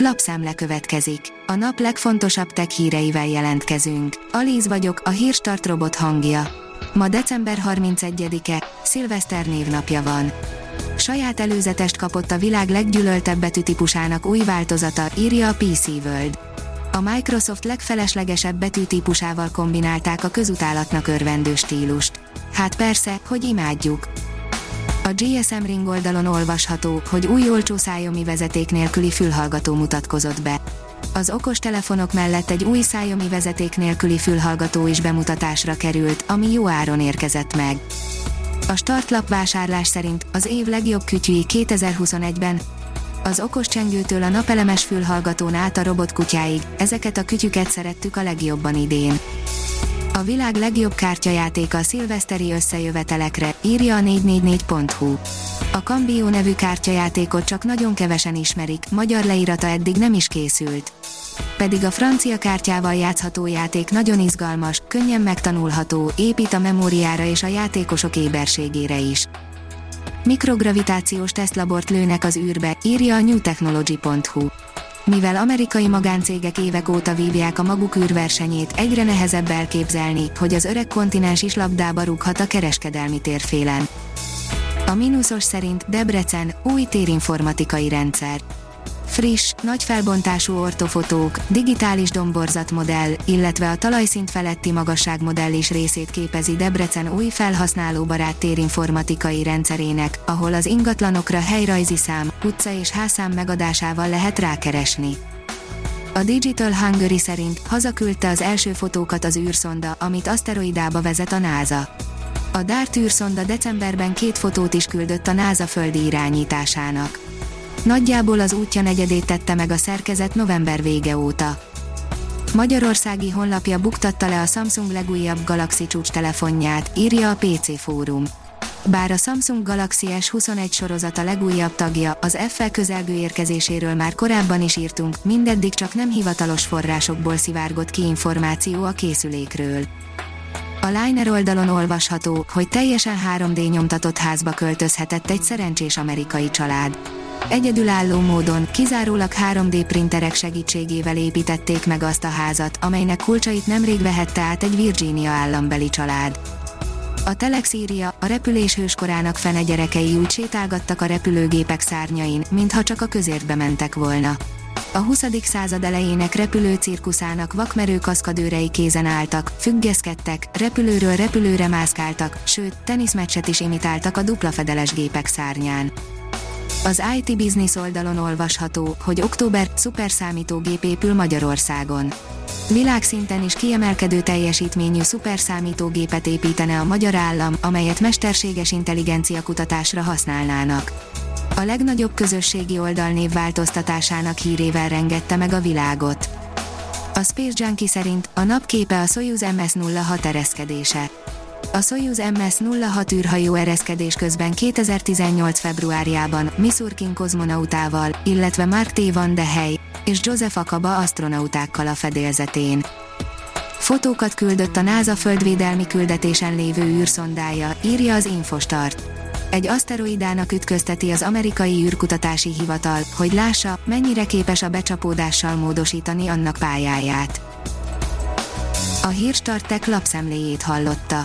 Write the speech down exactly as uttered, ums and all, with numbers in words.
Lapszemle következik. A nap legfontosabb tech híreivel jelentkezünk. Alíz vagyok, a Hírstart robot hangja. Ma december harmincegyedike, Szilveszter névnapja van. Saját előzetest kapott a világ leggyűlöltebb betűtípusának új változata, írja a pé cé World. A Microsoft legfeleslegesebb betűtípusával kombinálták a közutálatnak örvendő stílust. Hát persze, hogy imádjuk. A gé es em Ring oldalon olvasható, hogy új olcsó Xiaomi vezeték nélküli fülhallgató mutatkozott be. Az okostelefonok mellett egy új Xiaomi vezeték nélküli fülhallgató is bemutatásra került, ami jó áron érkezett meg. A startlap vásárlás szerint az év legjobb kütyűi kétezer-huszonegyben, az okos csengőtől a napelemes fülhallgatón át a robotkutyáig, ezeket a kütyüket szerettük a legjobban idén. A világ legjobb kártyajátéka a szilveszteri összejövetelekre, írja a négy négy négy pont hu. A Cambio nevű kártyajátékot csak nagyon kevesen ismerik, magyar leírata eddig nem is készült. Pedig a francia kártyával játszható játék nagyon izgalmas, könnyen megtanulható, épít a memóriára és a játékosok éberségére is. Mikrogravitációs tesztlabort lőnek az űrbe, írja a new technology pont hu. Mivel amerikai magáncégek évek óta vívják a maguk űrversenyét, egyre nehezebb elképzelni, hogy az öreg kontinens is labdába rúghat a kereskedelmi térfélen. A mínuszos szerint Debrecen, új térinformatikai rendszer. Friss, nagy felbontású ortofotók, digitális domborzatmodell, illetve a talajszint feletti magasságmodell is részét képezi Debrecen új felhasználóbarát térinformatikai rendszerének, ahol az ingatlanokra helyrajzi szám, utca és házszám megadásával lehet rákeresni. A Digital Hungary szerint hazaküldte az első fotókat az űrszonda, amit aszteroidába vezet a NASA. A dárt űrszonda decemberben két fotót is küldött a NASA földi irányításának. Nagyjából az útja negyedét tette meg a szerkezet november vége óta. Magyarországi honlapja buktatta le a Samsung legújabb Galaxy csúcstelefonját, írja a pé cé Fórum. Bár a Samsung Galaxy es huszonegy sorozata legújabb tagja, az F-fel közelgő érkezéséről már korábban is írtunk, mindeddig csak nem hivatalos forrásokból szivárgott ki információ a készülékről. A Liner oldalon olvasható, hogy teljesen három dé nyomtatott házba költözhetett egy szerencsés amerikai család. Egyedülálló módon, kizárólag három dé printerek segítségével építették meg azt a házat, amelynek kulcsait nemrég vehette át egy Virginia állambeli család. A Telexíria, a repülés hőskorának fene gyerekei úgy sétálgattak a repülőgépek szárnyain, mintha csak a közértbe mentek volna. A huszadik század elejének repülő cirkuszának vakmerő kaszkadőrei kézen álltak, függeszkedtek, repülőről repülőre mászkáltak, sőt, teniszmeccset is imitáltak a duplafedeles gépek szárnyán. Az i té Business oldalon olvasható, hogy október szuperszámítógép épül Magyarországon. Világszinten is kiemelkedő teljesítményű szuperszámítógépet építene a magyar állam, amelyet mesterséges intelligencia kutatásra használnának. A legnagyobb közösségi oldal névváltoztatásának hírével rengette meg a világot. A Space Junkie szerint a napképe a Soyuz em es nulla hat ereszkedése. A Soyuz em es nulla hat űrhajó ereszkedés közben kétezer-tizennyolc februárjában Misurkin kozmonautával, illetve Mark té van de Hey és Joseph Akaba asztronautákkal a fedélzetén. Fotókat küldött a NASA földvédelmi küldetésen lévő űrszondája, írja az Infostart. Egy aszteroidának ütközteti az amerikai űrkutatási hivatal, hogy lássa, mennyire képes a becsapódással módosítani annak pályáját. A Hírstart Tech lapszemléjét hallotta.